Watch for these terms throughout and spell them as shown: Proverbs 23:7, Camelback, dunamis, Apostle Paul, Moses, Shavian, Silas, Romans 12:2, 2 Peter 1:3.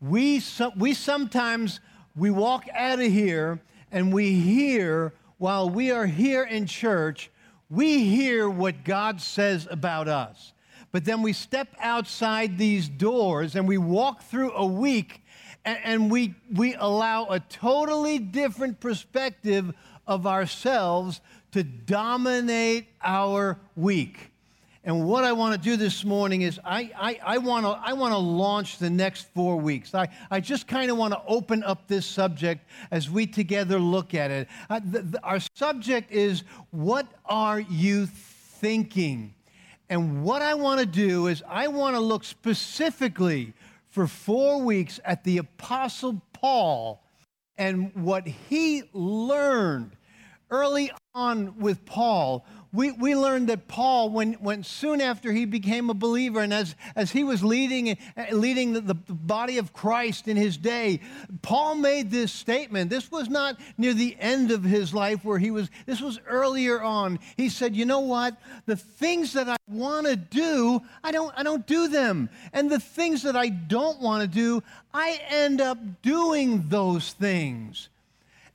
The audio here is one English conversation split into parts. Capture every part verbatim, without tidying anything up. We, so, we sometimes, we walk out of here and we hear, while we are here in church, we hear what God says about us. But then we step outside these doors and we walk through a week and, and we, we allow a totally different perspective of ourselves to dominate our week. And what I want to do this morning is I, I, I want to I want to launch the next four weeks. I, I just kind of want to open up this subject as we together look at it. I, the, the, our subject is, what are you thinking? And what I want to do is I want to look specifically for four weeks at the Apostle Paul and what he learned early on with Paul. We, we learned that Paul, when, when soon after he became a believer, and as, as he was leading, leading the, the body of Christ in his day, Paul made this statement. This was not near the end of his life where he was, this was earlier on. He said, you know what? The things that I want to do, I don't, I don't do them. And the things that I don't want to do, I end up doing those things.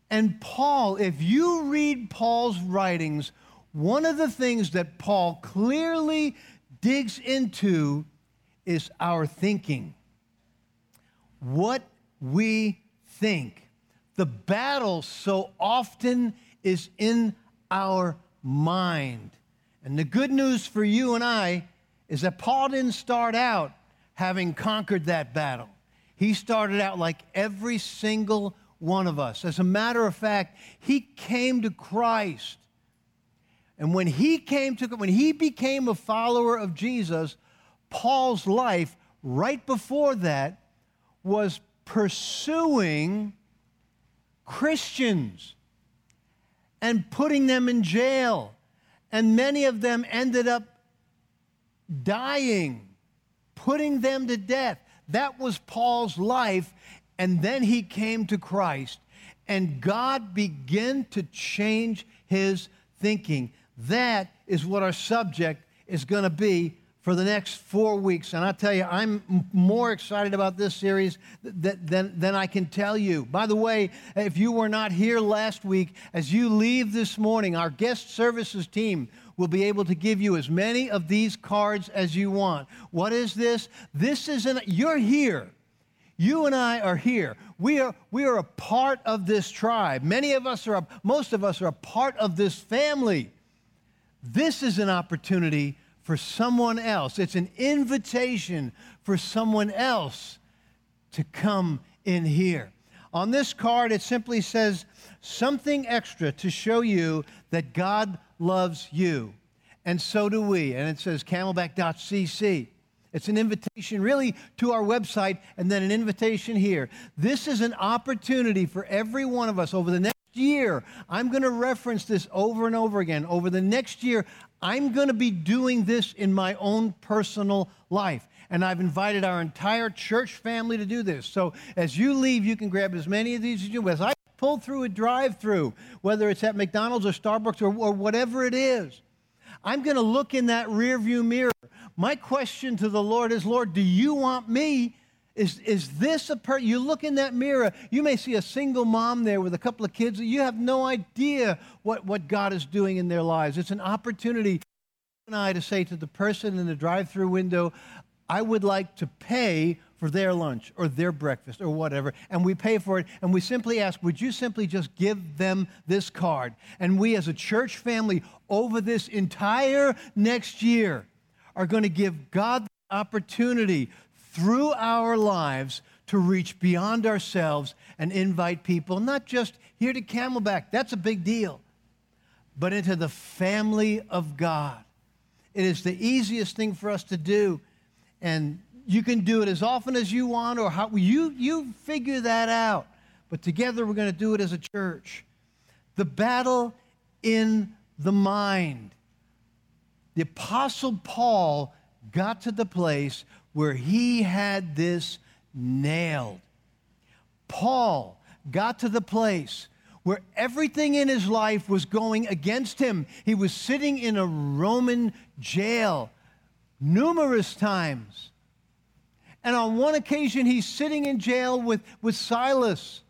And Paul, if you read Paul's writings, one of the things that Paul clearly digs into is our thinking. What we think. The battle so often is in our mind. And the good news for you and I is that Paul didn't start out having conquered that battle. He started out like every single one of us. As a matter of fact, he came to Christ. And when he came to, when he became a follower of Jesus, Paul's life right before that was pursuing Christians and putting them in jail. And many of them ended up dying, putting them to death. That was Paul's life. And then he came to Christ, and God began to change his thinking. That is what our subject is going to be for the next four weeks. And I'll tell you, I'm more excited about this series th- than, than I can tell you. By the way, if you were not here last week, as you leave this morning, our guest services team will be able to give you as many of these cards as you want. What is this? This is an, you're here. You and I are here. We are we are a part of this tribe. Many of us are, a, most of us are a part of this family. This is an opportunity for someone else. It's an invitation for someone else to come in here. On this card, it simply says something extra to show you that God loves you, and so do we. And it says camelback dot c c. It's an invitation really to our website and then an invitation here. This is an opportunity for every one of us over the next year. I'm going to reference this over and over again. Over the next year, I'm going to be doing this in my own personal life. And I've invited our entire church family to do this. So as you leave, you can grab as many of these as you want. As I pull through a drive-through, whether it's at McDonald's or Starbucks or, or whatever it is, I'm going to look in that rearview mirror. My question to the Lord is, Lord, do you want me? Is, is this a person? You look in that mirror, you may see a single mom there with a couple of kids. You have no idea what, what God is doing in their lives. It's an opportunity for you and I to say to the person in the drive-through window, I would like to pay for their lunch or their breakfast or whatever, and we pay for it, and we simply ask, would you simply just give them this card? And we as a church family over this entire next year are going to give God the opportunity through our lives to reach beyond ourselves and invite people, not just here to Camelback, that's a big deal, but into the family of God. It is the easiest thing for us to do, and you can do it as often as you want, or how you, you figure that out. But together we're going to do it as a church. The battle in the mind. The Apostle Paul got to the place where he had this nailed. Paul got to the place where everything in his life was going against him. He was sitting in a Roman jail numerous times. And on one occasion, he's sitting in jail with, with Silas.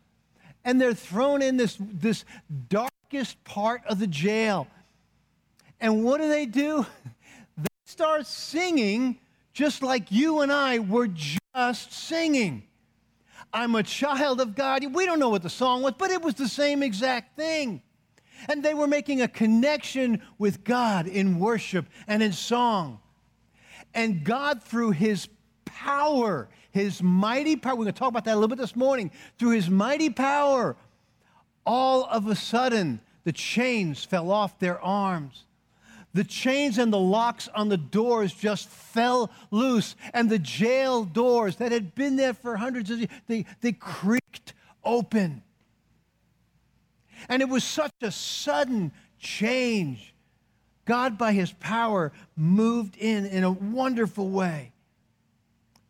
And they're thrown in this, this darkest part of the jail. And what do they do? They start singing just like you and I were just singing. I'm a child of God. We don't know what the song was, but it was the same exact thing. And they were making a connection with God in worship and in song. And God, through his power, his mighty power, we're going to talk about that a little bit this morning, through his mighty power, all of a sudden, the chains fell off their arms. The chains and the locks on the doors just fell loose, and the jail doors that had been there for hundreds of years, they, they creaked open. And it was such a sudden change. God, by his power, moved in in a wonderful way.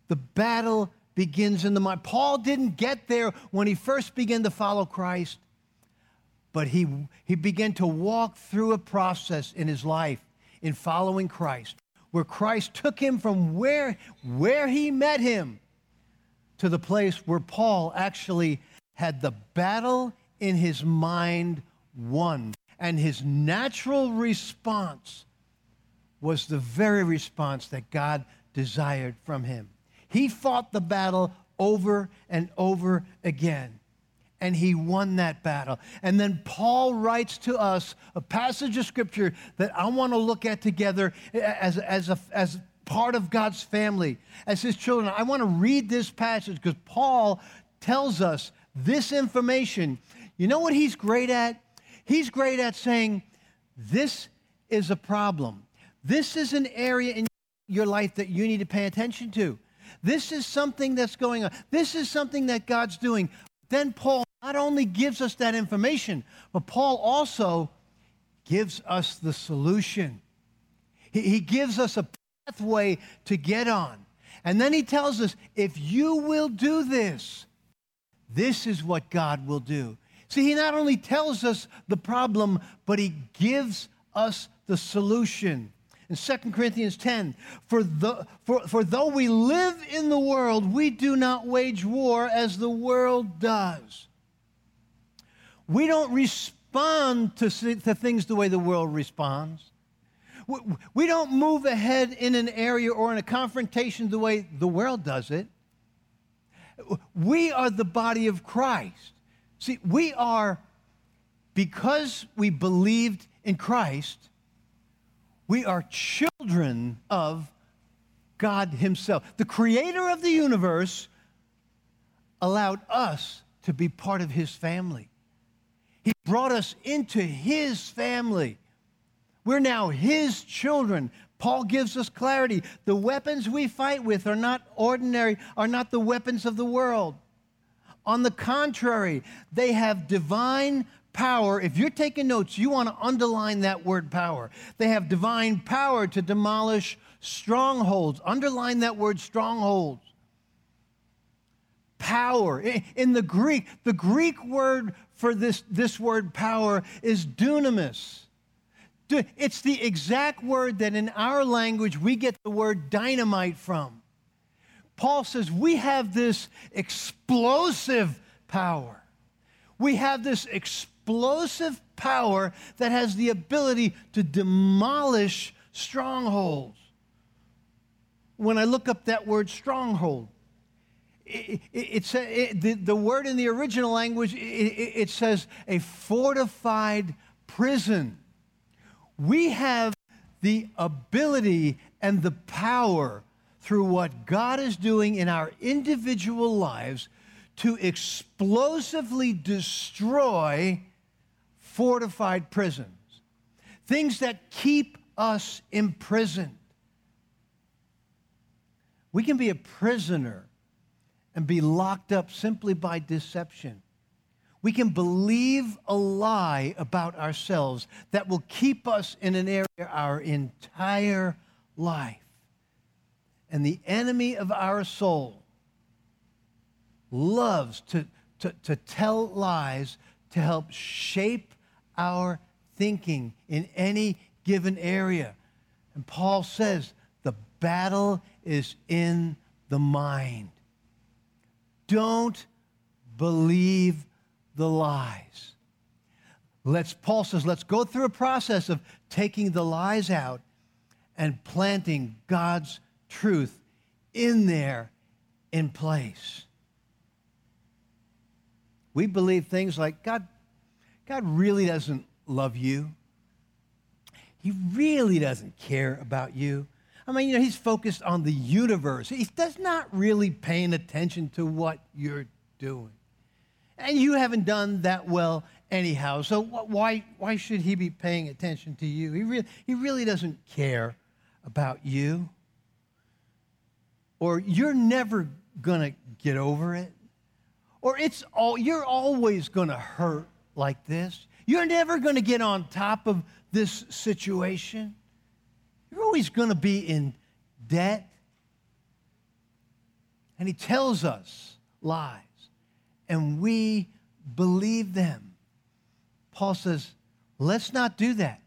The battle begins in the mind. Paul didn't get there when he first began to follow Christ, but he, he began to walk through a process in his life in following Christ, where Christ took him from where, where he met him to the place where Paul actually had the battle in his mind won. And his natural response was the very response that God desired from him. He fought the battle over and over again, and he won that battle. And then Paul writes to us a passage of Scripture that I want to look at together as, as, a, as part of God's family, as his children. I want to read this passage because Paul tells us this information. You know what he's great at? He's great at saying, this is a problem. This is an area in your life that you need to pay attention to. This is something that's going on. This is something that God's doing. Then Paul not only gives us that information, but Paul also gives us the solution. He, he gives us a pathway to get on. And then he tells us, if you will do this, this is what God will do. See, he not only tells us the problem, but he gives us the solution. In Second Corinthians ten, for, the, for, for though we live in the world, we do not wage war as the world does. We don't respond to, to things the way the world responds. We, we don't move ahead in an area or in a confrontation the way the world does it. We are the body of Christ. See, we are, because we believed in Christ, we are children of God himself. The creator of the universe allowed us to be part of his family. He brought us into his family. We're now his children. Paul gives us clarity. The weapons we fight with are not ordinary, are not the weapons of the world. On the contrary, they have divine power. If you're taking notes, you want to underline that word power. They have divine power to demolish strongholds. Underline that word strongholds. Power. In the Greek, the Greek word for this, this word power is dunamis. It's the exact word that in our language we get the word dynamite from. Paul says we have this explosive power. We have this explosive power that has the ability to demolish strongholds. When I look up that word stronghold, it, it, it's a, it, the, the word in the original language, it, it, it says a fortified prison. We have the ability and the power through what God is doing in our individual lives to explosively destroy fortified prisons, things that keep us imprisoned. We can be a prisoner and be locked up simply by deception. We can believe a lie about ourselves that will keep us in an area our entire life. And the enemy of our soul loves to, to, to tell lies to help shape our thinking in any given area. And Paul says the battle is in the mind. Don't believe the lies. Let's, Paul says, let's go through a process of taking the lies out and planting God's truth in there in place. We believe things like, God, God really doesn't love you. He really doesn't care about you. I mean, you know, he's focused on the universe. He's does not really paying attention to what you're doing. And you haven't done that well anyhow, so why, why should he be paying attention to you? He really, he really doesn't care about you. Or you're never going to get over it. Or it's all, you're always going to hurt like this. You're never going to get on top of this situation. You're always going to be in debt. And he tells us lies, and we believe them. Paul says, let's not do that.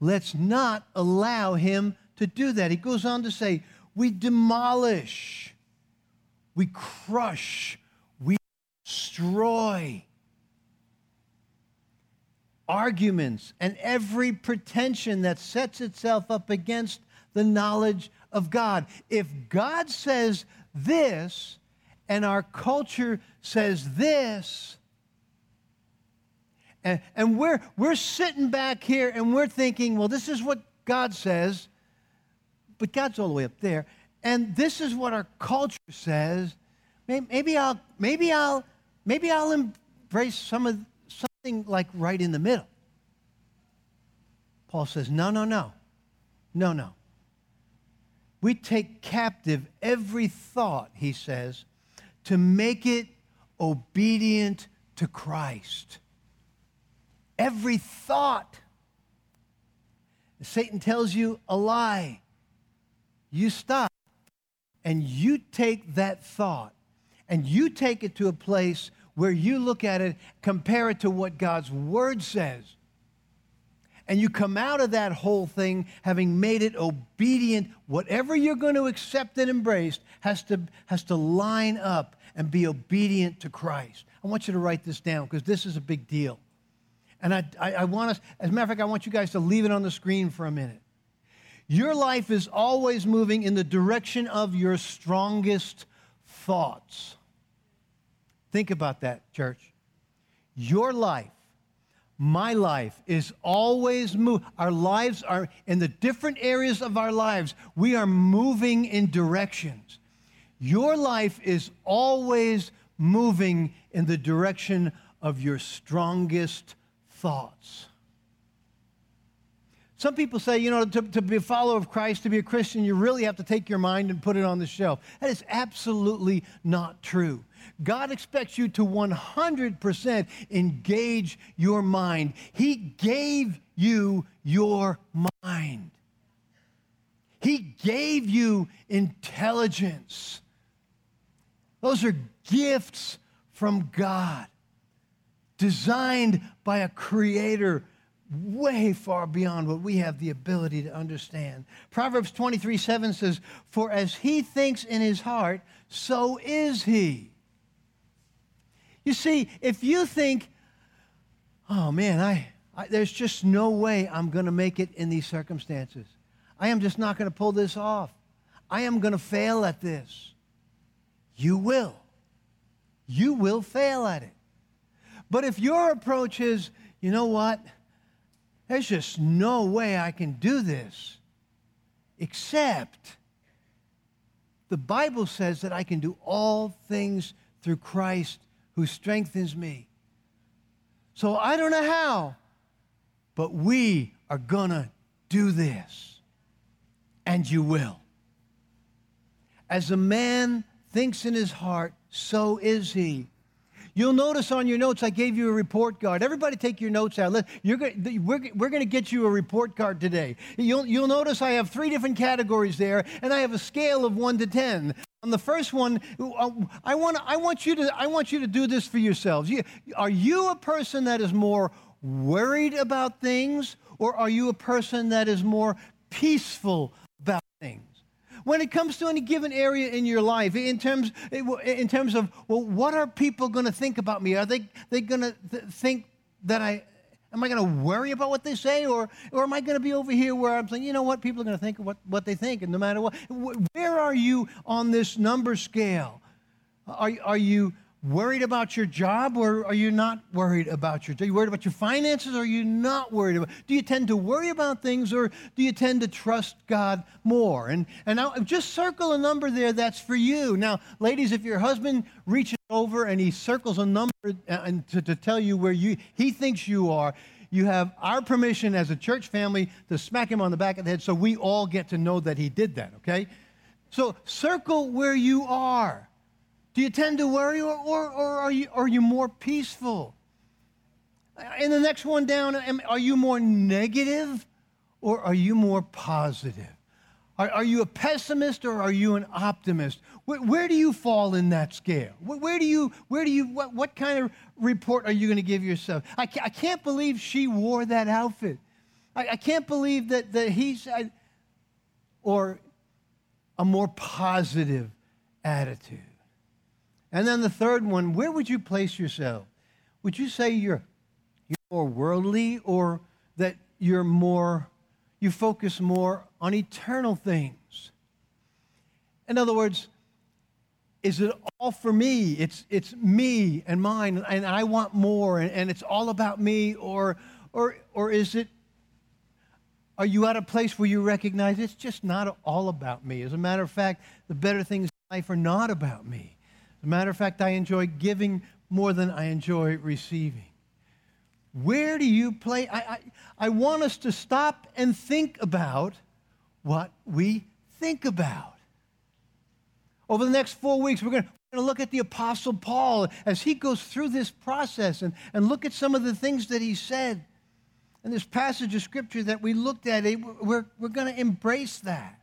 Let's not allow him to do that. He goes on to say, we demolish, we crush, we destroy arguments and every pretension that sets itself up against the knowledge of God. If God says this and our culture says this, and, and we're, we're sitting back here and we're thinking, well, this is what God says, but God's all the way up there, and this is what our culture says, maybe, maybe I'll, maybe I'll, maybe I'll embrace some of something like right in the middle. Paul says, no, no, no, no, no. We take captive every thought, he says, to make it obedient to Christ. Every thought. Satan tells you a lie. You stop and you take that thought and you take it to a place where you look at it, compare it to what God's word says. And you come out of that whole thing having made it obedient. Whatever you're going to accept and embrace has to, has to line up and be obedient to Christ. I want you to write this down because this is a big deal. And I, I, I want us, as a matter of fact, I want you guys to leave it on the screen for a minute. Your life is always moving in the direction of your strongest thoughts. Think about that, church. Your life, my life, is always moving. Our lives are, in the different areas of our lives, we are moving in directions. Your life is always moving in the direction of your strongest thoughts. Some people say, you know, to, to be a follower of Christ, to be a Christian, you really have to take your mind and put it on the shelf. That is absolutely not true. God expects you to one hundred percent engage your mind. He gave you your mind. He gave you intelligence. Those are gifts from God, designed by a creator way far beyond what we have the ability to understand. Proverbs twenty-three seven says, for as he thinks in his heart, so is he. You see, if you think, oh man, I, I there's just no way I'm going to make it in these circumstances. I am just not going to pull this off. I am going to fail at this. You will. You will fail at it. But if your approach is, you know what? There's just no way I can do this, except the Bible says that I can do all things through Christ who strengthens me. So I don't know how, but we are going to do this, and you will. As a man thinks in his heart, so is he. You'll notice on your notes, I gave you a report card. Everybody take your notes out. You're gonna, we're we're going to get you a report card today. You'll, you'll notice I have three different categories there, and I have a scale of one to ten. On the first one, I want I want you to I want you to do this for yourselves. You, are you a person that is more worried about things, or are you a person that is more peaceful about things? When it comes to any given area in your life, in terms, in terms of, well, what are people going to think about me? Are they, they going to th- think that I, am I going to worry about what they say? Or, or am I going to be over here where I'm saying, you know what, people are going to think what, what they think, and no matter what. Where are you on this number scale? Are, are you worried about your job, or are you not worried about your job? Are you worried about your finances, or are you not worried about? Do you tend to worry about things, or do you tend to trust God more? And and now just circle a number there that's for you. Now, ladies, if your husband reaches over and he circles a number and to, to tell you where you he thinks you are, you have our permission as a church family to smack him on the back of the head, so we all get to know that he did that, okay? So circle where you are. Do you tend to worry, or, or, or are you are you more peaceful? And the next one down, are you more negative, or are you more positive? Are, are you a pessimist, or are you an optimist? Where, where do you fall in that scale? Where, where do you where do you what, what kind of report are you going to give yourself? I can't, I can't believe she wore that outfit. I, I can't believe that that he's I, or a more positive attitude. And then the third one, where would you place yourself? Would you say you're, you're more worldly, or that you're more, you focus more on eternal things? In other words, is it all for me? It's it's me and mine, and I want more, and, and it's all about me, or or or is it? Are you at a place where you recognize it's just not all about me? As a matter of fact, the better things in life are not about me. As a matter of fact, I enjoy giving more than I enjoy receiving. Where do you play? I, I, I want us to stop and think about what we think about. Over the next four weeks, we're going to look at the Apostle Paul as he goes through this process and, and look at some of the things that he said. And this passage of Scripture that we looked at, it, we're, we're going to embrace that.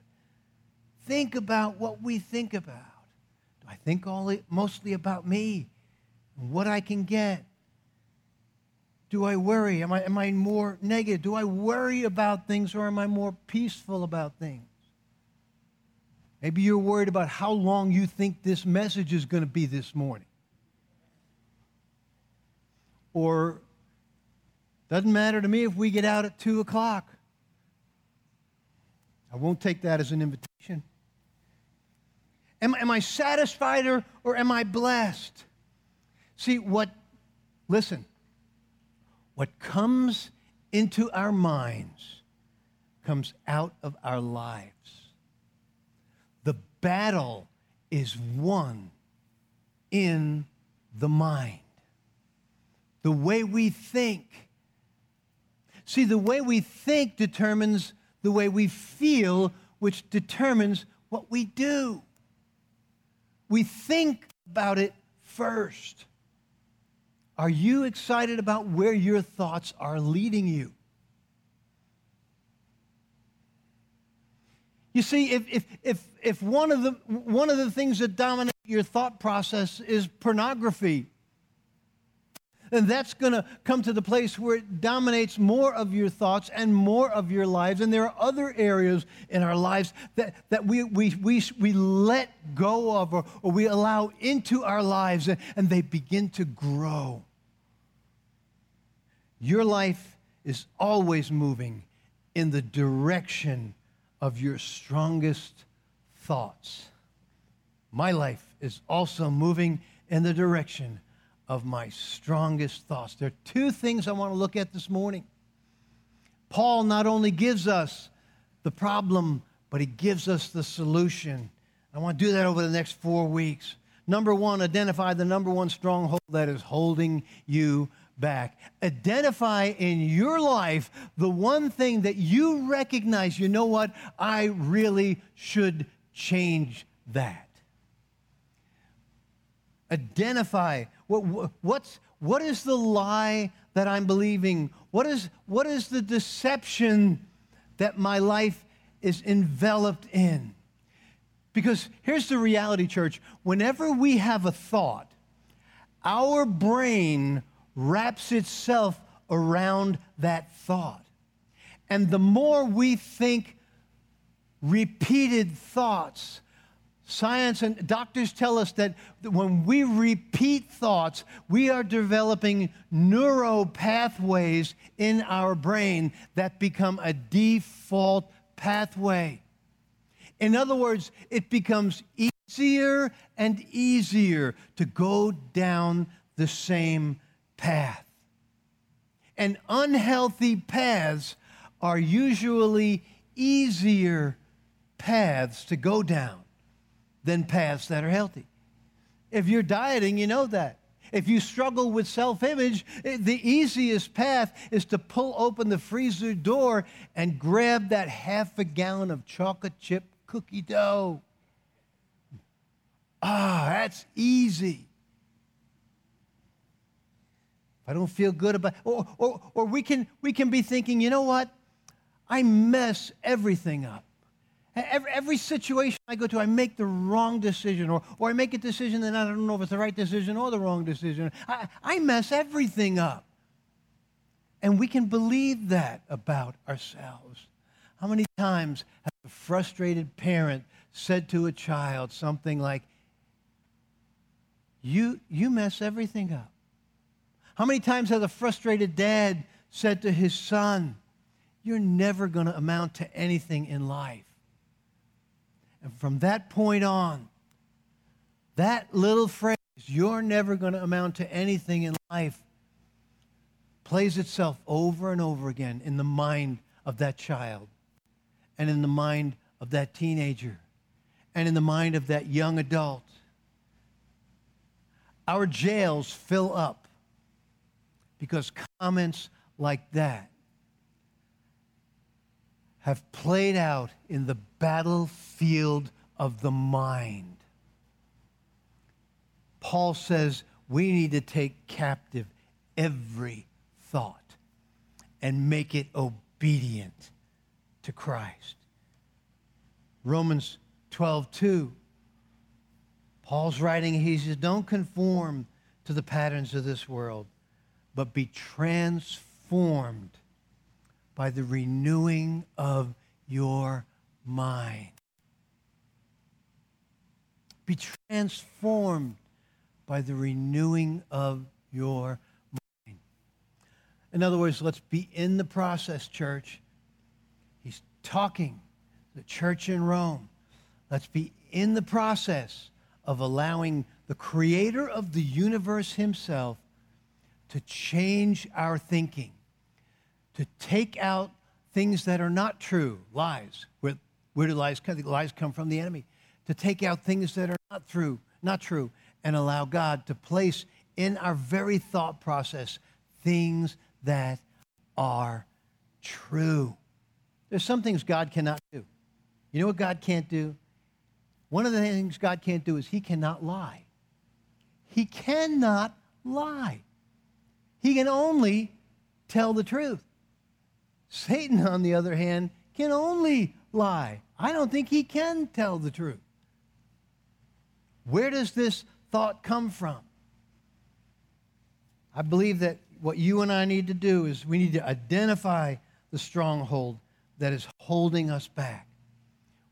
Think about what we think about. I think all mostly about me, what I can get. Do I worry? Am I, am I more negative? Do I worry about things, or am I more peaceful about things? Maybe you're worried about how long you think this message is going to be this morning. Or doesn't matter to me if we get out at two o'clock. I won't take that as an invitation. Am, am I satisfied, or, or am I blessed? See, what, listen, what comes into our minds comes out of our lives. The battle is won in the mind. The way we think. See, the way we think determines the way we feel, which determines what we do. We think about it first. Are you excited about where your thoughts are leading you? You see, if if if if one of the one of the things that dominate your thought process is pornography, then that's going to come to the place where it dominates more of your thoughts and more of your lives. And there are other areas in our lives that, that we, we, we, we let go of, or, or we allow into our lives, and, and they begin to grow. Your life is always moving in the direction of your strongest thoughts. My life is also moving in the direction of my strongest thoughts. There are two things I want to look at this morning. Paul not only gives us the problem, but he gives us the solution. I want to do that over the next four weeks. Number one, identify the number one stronghold that is holding you back. Identify in your life the one thing that you recognize, you know what, I really should change that. Identify what what's what is the lie that I'm believing? What is what is the deception that my life is enveloped in? Because here's the reality, church. Whenever we have a thought, our brain wraps itself around that thought. And the more we think repeated thoughts. Science and doctors tell us that when we repeat thoughts, we are developing neural pathways in our brain that become a default pathway. In other words, it becomes easier and easier to go down the same path. And unhealthy paths are usually easier paths to go down than paths that are healthy. If you're dieting, you know that. If you struggle with self-image, the easiest path is to pull open the freezer door and grab that half a gallon of chocolate chip cookie dough. Ah, that's easy. If I don't feel good about, or, or, or we can, we can be thinking, you know what? I mess everything up. Every, every situation I go to, I make the wrong decision, or, or I make a decision and I don't know if it's the right decision or the wrong decision. I, I mess everything up. And we can believe that about ourselves. How many times has a frustrated parent said to a child something like, you, you mess everything up? How many times has a frustrated dad said to his son, you're never going to amount to anything in life? And from that point on, that little phrase, you're never going to amount to anything in life, plays itself over and over again in the mind of that child, and in the mind of that teenager, and in the mind of that young adult. Our jails fill up because comments like that have played out in the battlefield of the mind. Paul says we need to take captive every thought and make it obedient to Christ. Romans twelve two, Paul's writing, he says, don't conform to the patterns of this world, but be transformed by the renewing of your mind. Be transformed by the renewing of your mind. In other words, let's be in the process, church. He's talking to the church in Rome. Let's be in the process of allowing the creator of the universe himself to change our thinking, to take out things that are not true, lies. Where, where do lies come? Lies come from the enemy. To take out things that are not true, not true, and allow God to place in our very thought process things that are true. There's some things God cannot do. You know what God can't do? One of the things God can't do is he cannot lie. He cannot lie. He can only tell the truth. Satan, on the other hand, can only lie. I don't think he can tell the truth. Where does this thought come from? I believe that what you and I need to do is we need to identify the stronghold that is holding us back.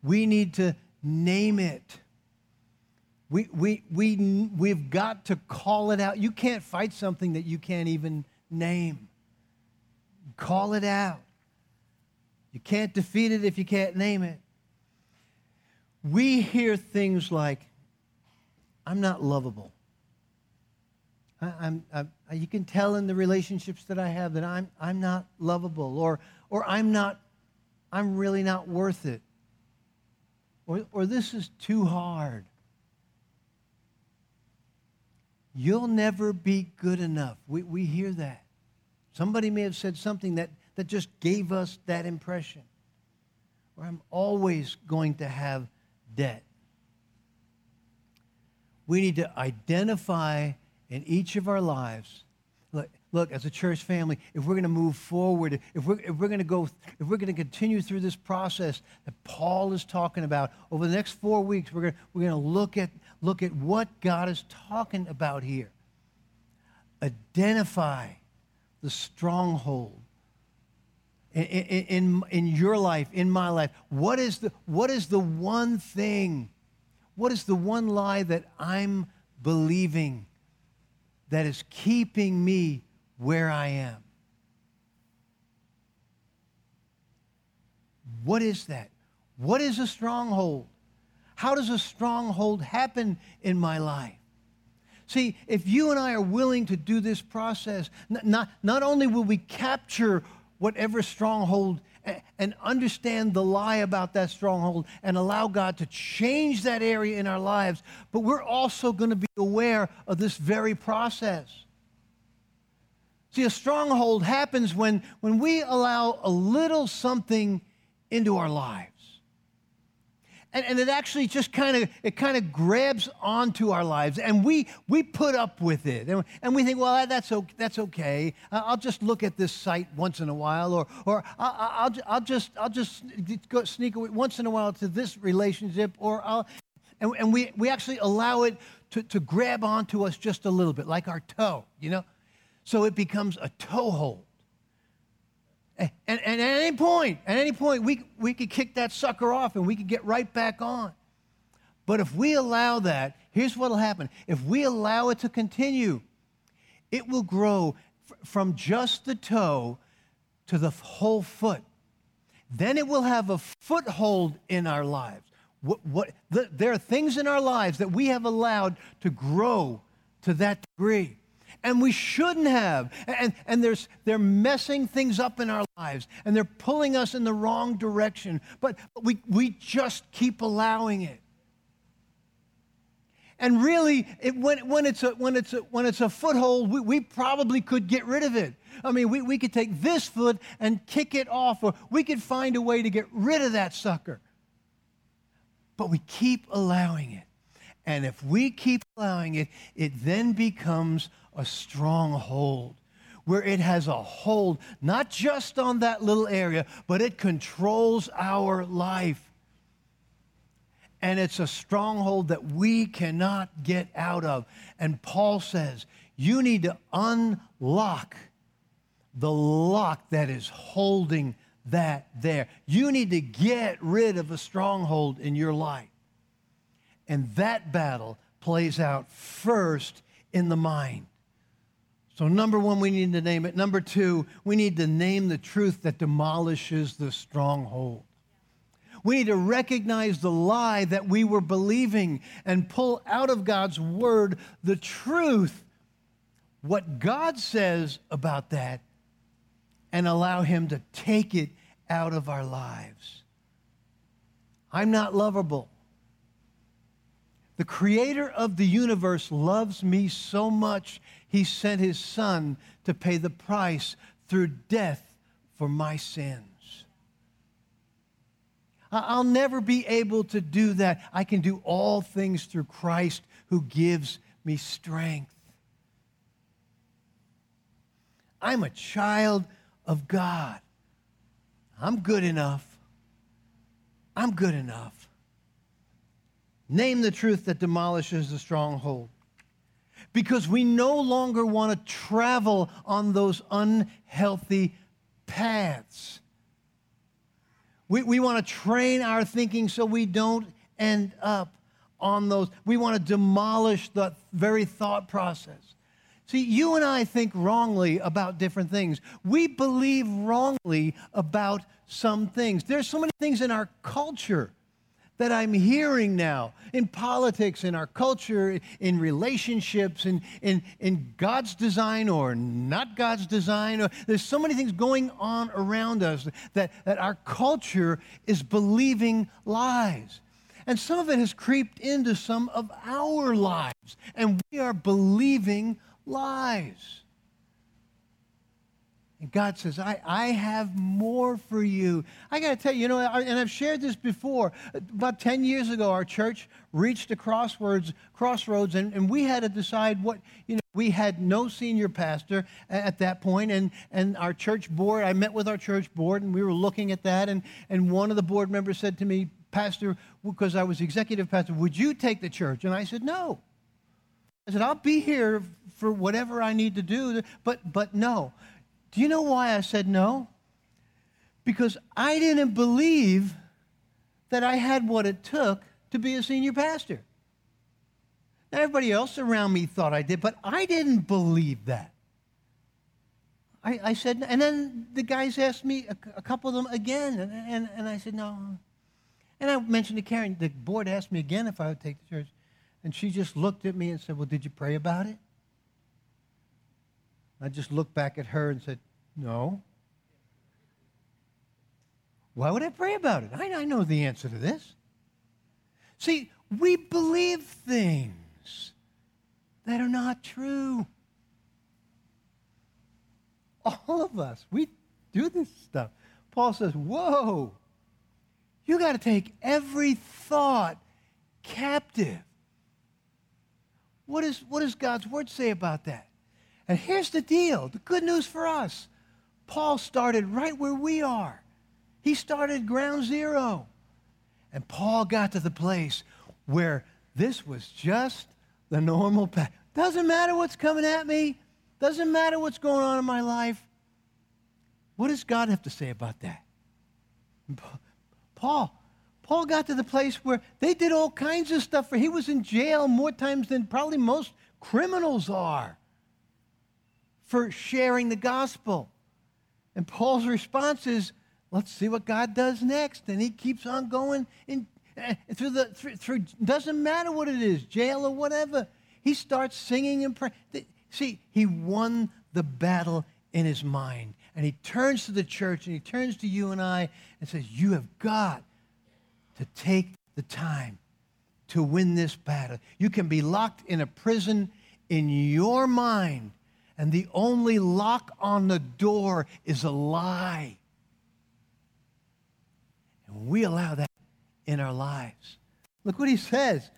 We need to name it. We, we, we, we've got to call it out. You can't fight something that you can't even name. Call it out. You can't defeat it if you can't name it. We hear things like, I'm not lovable. I, I'm, I'm, you can tell in the relationships that I have that I'm, I'm not lovable, or, or I'm not, I'm really not worth it, or, or this is too hard. You'll never be good enough. We, we hear that. Somebody may have said something that, that just gave us that impression. Or I'm always going to have debt. We need to identify in each of our lives. Look, look as a church family, if we're going to move forward, if we're, if we're going to go, if we're going to continue through this process that Paul is talking about over the next four weeks, we're going we're going to look at look at what God is talking about here. Identify the stronghold in, in, in your life, in my life? What is the, what is the one thing, what is the one lie that I'm believing that is keeping me where I am? What is that? What is a stronghold? How does a stronghold happen in my life? See, if you and I are willing to do this process, not, not only will we capture whatever stronghold and understand the lie about that stronghold and allow God to change that area in our lives, but we're also going to be aware of this very process. See, a stronghold happens when, when we allow a little something into our lives. And, and it actually just kind of, it kind of grabs onto our lives, and we we put up with it, and, and we think, well, that's okay, that's okay. I'll just look at this site once in a while, or or I'll I'll, I'll just I'll just go sneak away once in a while to this relationship, or I'll, and, and we we actually allow it to to grab onto us just a little bit, like our toe, you know, so it becomes a toehold. And, and, and at any point, at any point, we, we could kick that sucker off and we could get right back on. But if we allow that, here's what will happen. If we allow it to continue, it will grow f- from just the toe to the whole foot. Then it will have a foothold in our lives. What, what, the, there are things in our lives that we have allowed to grow to that degree. And we shouldn't have. And, and there's, they're messing things up in our lives, and they're pulling us in the wrong direction. But we, we just keep allowing it. And really, it, when, when, it's a, when, it's a, when it's a foothold, we, we probably could get rid of it. I mean, we, we could take this foot and kick it off, or we could find a way to get rid of that sucker. But we keep allowing it. And if we keep allowing it, it then becomes a stronghold, where it has a hold, not just on that little area, but it controls our life. And it's a stronghold that we cannot get out of. And Paul says, you need to unlock the lock that is holding that there. You need to get rid of a stronghold in your life. And that battle plays out first in the mind. So number one, we need to name it. Number two, we need to name the truth that demolishes the stronghold. We need to recognize the lie that we were believing and pull out of God's word the truth, what God says about that, and allow him to take it out of our lives. I'm not lovable. The creator of the universe loves me so much, he sent his son to pay the price through death for my sins. I'll never be able to do that. I can do all things through Christ who gives me strength. I'm a child of God. I'm good enough. I'm good enough. Name the truth that demolishes the stronghold, because we no longer want to travel on those unhealthy paths. We, we want to train our thinking so we don't end up on those. We want to demolish the very thought process. See, you and I think wrongly about different things. We believe wrongly about some things. There's so many things in our culture that I'm hearing now, in politics, in our culture, in relationships, in, in, in God's design or not God's design. Or, there's so many things going on around us that, that our culture is believing lies. And some of it has creeped into some of our lives, and we are believing lies. And God says, I, I have more for you. I got to tell you, you know, and I've shared this before. About ten years ago, our church reached a crossroads, crossroads and, and we had to decide what, you know, we had no senior pastor at that point, and, and our church board, I met with our church board, and we were looking at that, and, and one of the board members said to me, Pastor, because I was executive pastor, would you take the church? And I said, no. I said, I'll be here for whatever I need to do, but but no. Do you know why I said no? because I didn't believe that I had what it took to be a senior pastor. Now, everybody else around me thought I did, but I didn't believe that. I, I said, and then the guys asked me, a, a couple of them again, and, and, and I said, no. And I mentioned to Karen, the board asked me again if I would take the church, and she just looked at me and said, well, did you pray about it? I just looked back at her and said, no. Why would I pray about it? I, I know the answer to this. See, we believe things that are not true. All of us, we do this stuff. Paul says, whoa, you got to take every thought captive. What is, what does God's word say about that? And here's the deal, the good news for us. Paul started right where we are. He started ground zero. And Paul got to the place where this was just the normal path. Doesn't matter what's coming at me. Doesn't matter what's going on in my life. What does God have to say about that? Paul. Paul got to the place where they did all kinds of stuff for him. He was in jail more times than probably most criminals are for sharing the gospel. And Paul's response is, let's see what God does next. And he keeps on going in, uh, through the, through, through, doesn't matter what it is, jail or whatever. He starts singing and praying. See, he won the battle in his mind. And he turns to the church and he turns to you and I and says, you have got to take the time to win this battle. You can be locked in a prison in your mind, and the only lock on the door is a lie. And we allow that in our lives. Look what he says.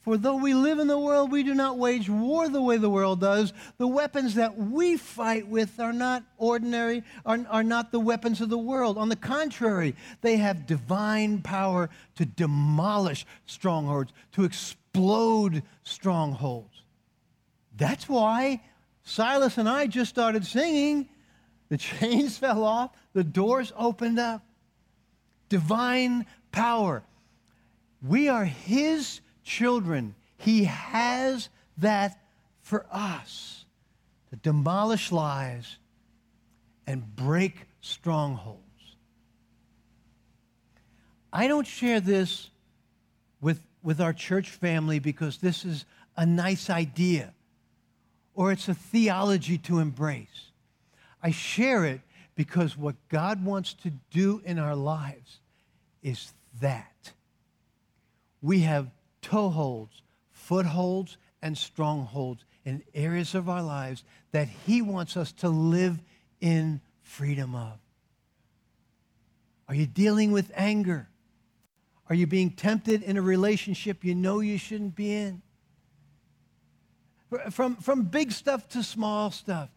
For though we live in the world, we do not wage war the way the world does. The weapons that we fight with are not ordinary, are, are not the weapons of the world. On the contrary, they have divine power to demolish strongholds, to explode strongholds. That's why Silas and I just started singing. The chains fell off. The doors opened up. Divine power. We are his children. He has that for us, to demolish lies and break strongholds. I don't share this with, with our church family because this is a nice idea or it's a theology to embrace. I share it because what God wants to do in our lives is that. We have toeholds, footholds, and strongholds in areas of our lives that he wants us to live in freedom of. Are you dealing with anger? Are you being tempted in a relationship you know you shouldn't be in? From, from big stuff to small stuff,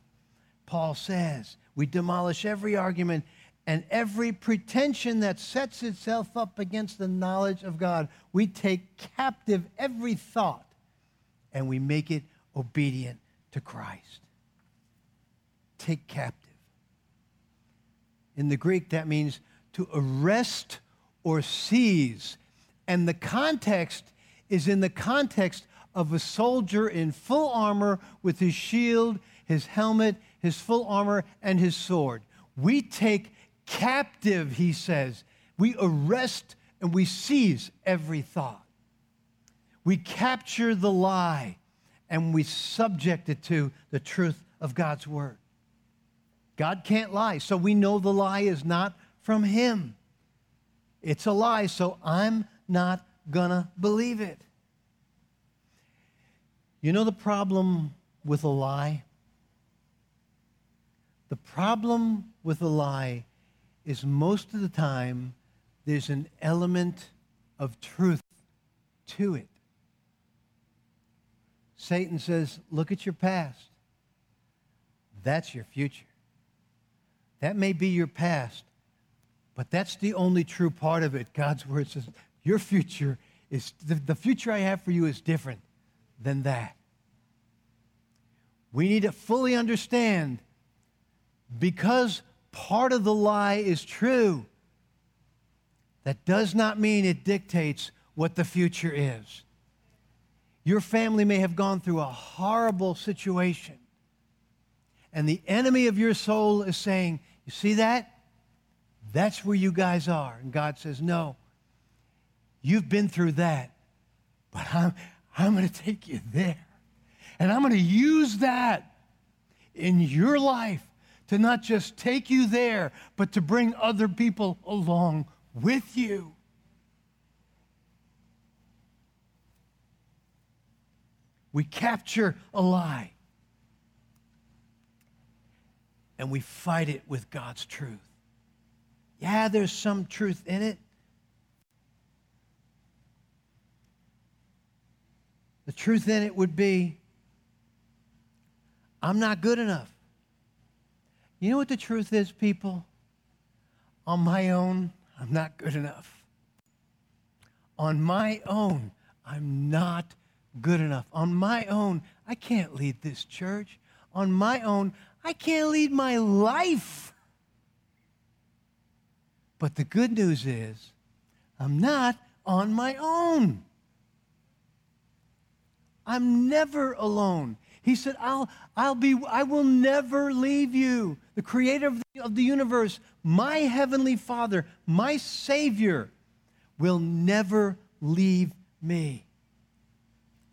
Paul says, we demolish every argument and every pretension that sets itself up against the knowledge of God. We take captive every thought and we make it obedient to Christ. Take captive. In the Greek, that means to arrest or seize. And the context is in the context of a soldier in full armor with his shield, his helmet, his full armor, and his sword. We take captive, he says. We arrest and we seize every thought. We capture the lie and we subject it to the truth of God's word. God can't lie, so we know the lie is not from him. It's a lie, so I'm not gonna believe it. You know the problem with a lie? The problem with a lie is most of the time there's an element of truth to it. Satan says, look at your past. That's your future. That may be your past, but that's the only true part of it. God's word says, your future is, the, the future I have for you is different than that. We need to fully understand. Because part of the lie is true, that does not mean it dictates what the future is. Your family may have gone through a horrible situation, and the enemy of your soul is saying, you see that? That's where you guys are. And God says, no, you've been through that, but I'm, I'm going to take you there. And I'm going to use that in your life to not just take you there, but to bring other people along with you. We capture a lie, and we fight it with God's truth. Yeah, there's some truth in it. The truth in it would be, I'm not good enough. You know what the truth is, people? On my own, I'm not good enough. On my own, I'm not good enough. On my own, I can't lead this church. On my own, I can't lead my life. But the good news is, I'm not on my own. I'm never alone. He said, I'll, I'll be, I will never leave you. The creator of the, of the universe, my heavenly Father, my Savior, will never leave me.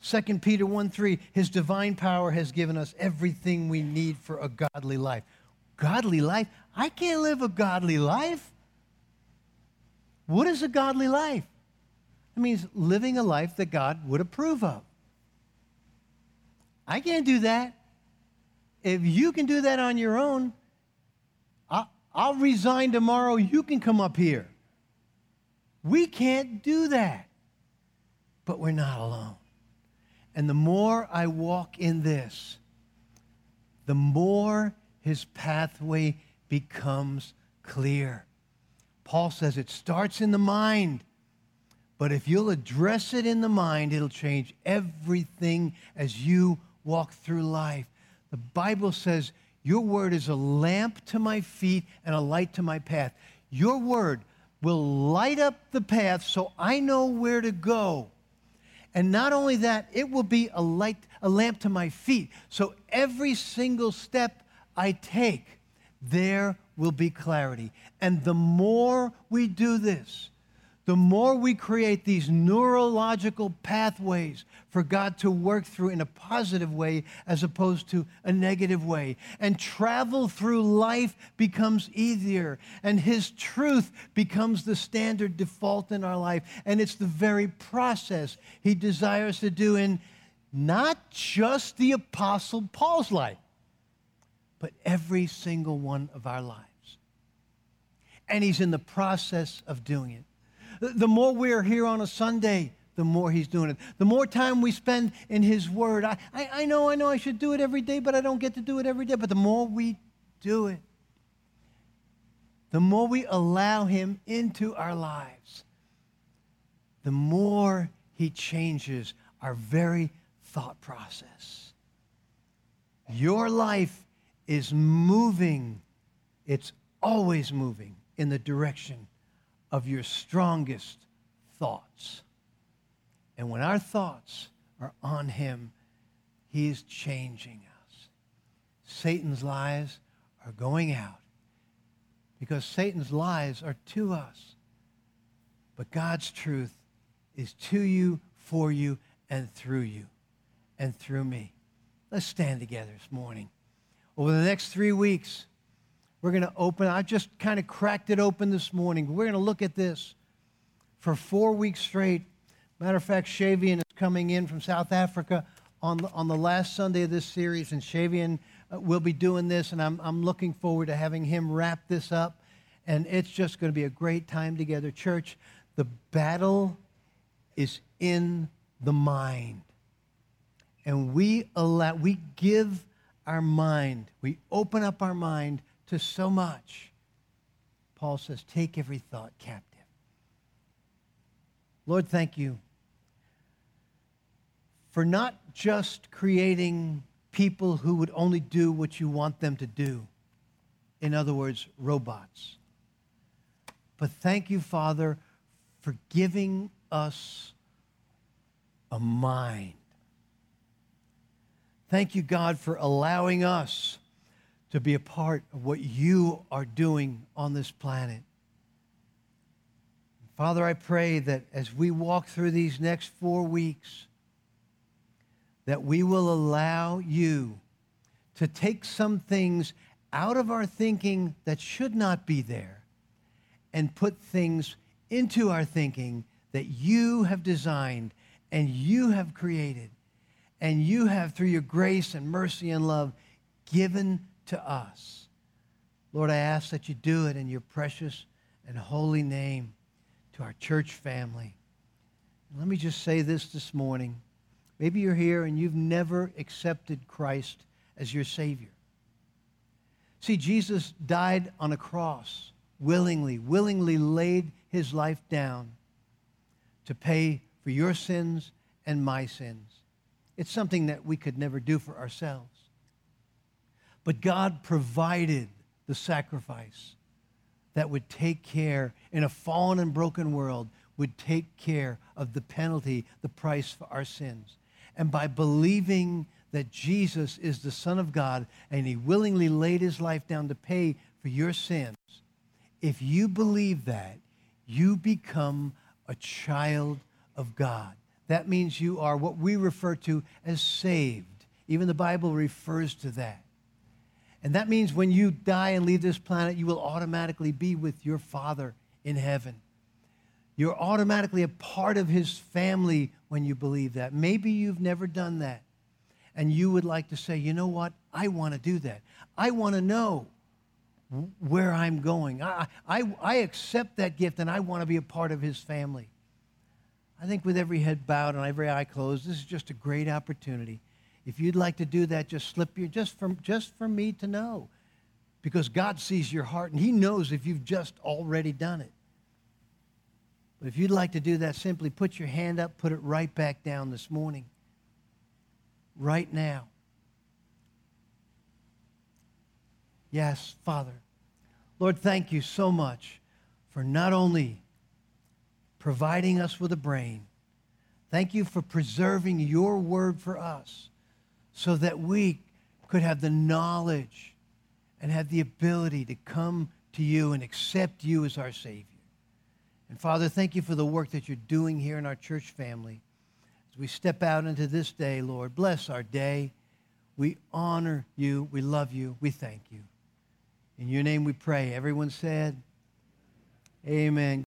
Second Peter one three, his divine power has given us everything we need for a godly life. Godly life? I can't live a godly life. What is a godly life? It means living a life that God would approve of. I can't do that. If you can do that on your own, I'll, I'll resign tomorrow. You can come up here. We can't do that. But we're not alone. And the more I walk in this, the more his pathway becomes clear. Paul says it starts in the mind, but if you'll address it in the mind, it'll change everything as you walk through life. The Bible says your word is a lamp to my feet and a light to my path. Your word will light up the path so I know where to go. And not only that, it will be a light, a lamp to my feet. So every single step I take, there will be clarity. And the more we do this, the more we create these neurological pathways for God to work through in a positive way as opposed to a negative way. And travel through life becomes easier. And his truth becomes the standard default in our life. And it's the very process he desires to do in not just the Apostle Paul's life, but every single one of our lives. And he's in the process of doing it. The more we're here on a Sunday, the more he's doing it. The more time we spend in his word. I, I, I know, I know I should do it every day, but I don't get to do it every day. But the more we do it, the more we allow him into our lives, the more he changes our very thought process. Your life is moving. It's always moving in the direction of your strongest thoughts. And when our thoughts are on him, he is changing us. Satan's lies are going out because Satan's lies are to us. But God's truth is to you, for you, and through you, and through me. Let's stand together this morning. Over the next three weeks, we're going to open, I just kind of cracked it open this morning. We're going to look at this for four weeks straight. Matter of fact, Shavian is coming in from South Africa on the, on the last Sunday of this series, and Shavian uh, will be doing this, and I'm, I'm looking forward to having him wrap this up, and it's just going to be a great time together. Church, the battle is in the mind, and we allow, we give our mind, we open up our mind to so much. Paul says, take every thought captive. Lord, thank you for not just creating people who would only do what you want them to do in other words, robots. But thank you, Father, for giving us a mind. Thank you, God, for allowing us to be a part of what you are doing on this planet. Father, I pray that as we walk through these next four weeks, that we will allow you to take some things out of our thinking that should not be there and put things into our thinking that you have designed and you have created and you have, through your grace and mercy and love, given to us. Lord, I ask that you do it in your precious and holy name to our church family. And let me just say this this morning. Maybe you're here and you've never accepted Christ as your Savior. See, Jesus died on a cross willingly, willingly laid his life down to pay for your sins and my sins. It's something that we could never do for ourselves. But God provided the sacrifice that would take care, in a fallen and broken world, would take care of the penalty, the price for our sins. And by believing that Jesus is the Son of God and he willingly laid his life down to pay for your sins, if you believe that, you become a child of God. That means you are what we refer to as saved. Even the Bible refers to that. And that means when you die and leave this planet, you will automatically be with your Father in heaven. You're automatically a part of his family when you believe that. Maybe you've never done that. And you would like to say, you know what? I want to do that. I want to know where I'm going. I, I, I accept that gift and I want to be a part of his family. I think with every head bowed and every eye closed, this is just a great opportunity. If you'd like to do that, just slip your, just for, just for me to know. Because God sees your heart and he knows if you've just already done it. But if you'd like to do that, simply put your hand up, put it right back down this morning. Right now. Yes, Father. Lord, thank you so much for not only providing us with a brain, thank you for preserving your word for us so that we could have the knowledge and have the ability to come to you and accept you as our Savior. And Father, thank you for the work that you're doing here in our church family. As we step out into this day, Lord, bless our day. We honor you. We love you. We thank you. In your name we pray. Everyone said, amen.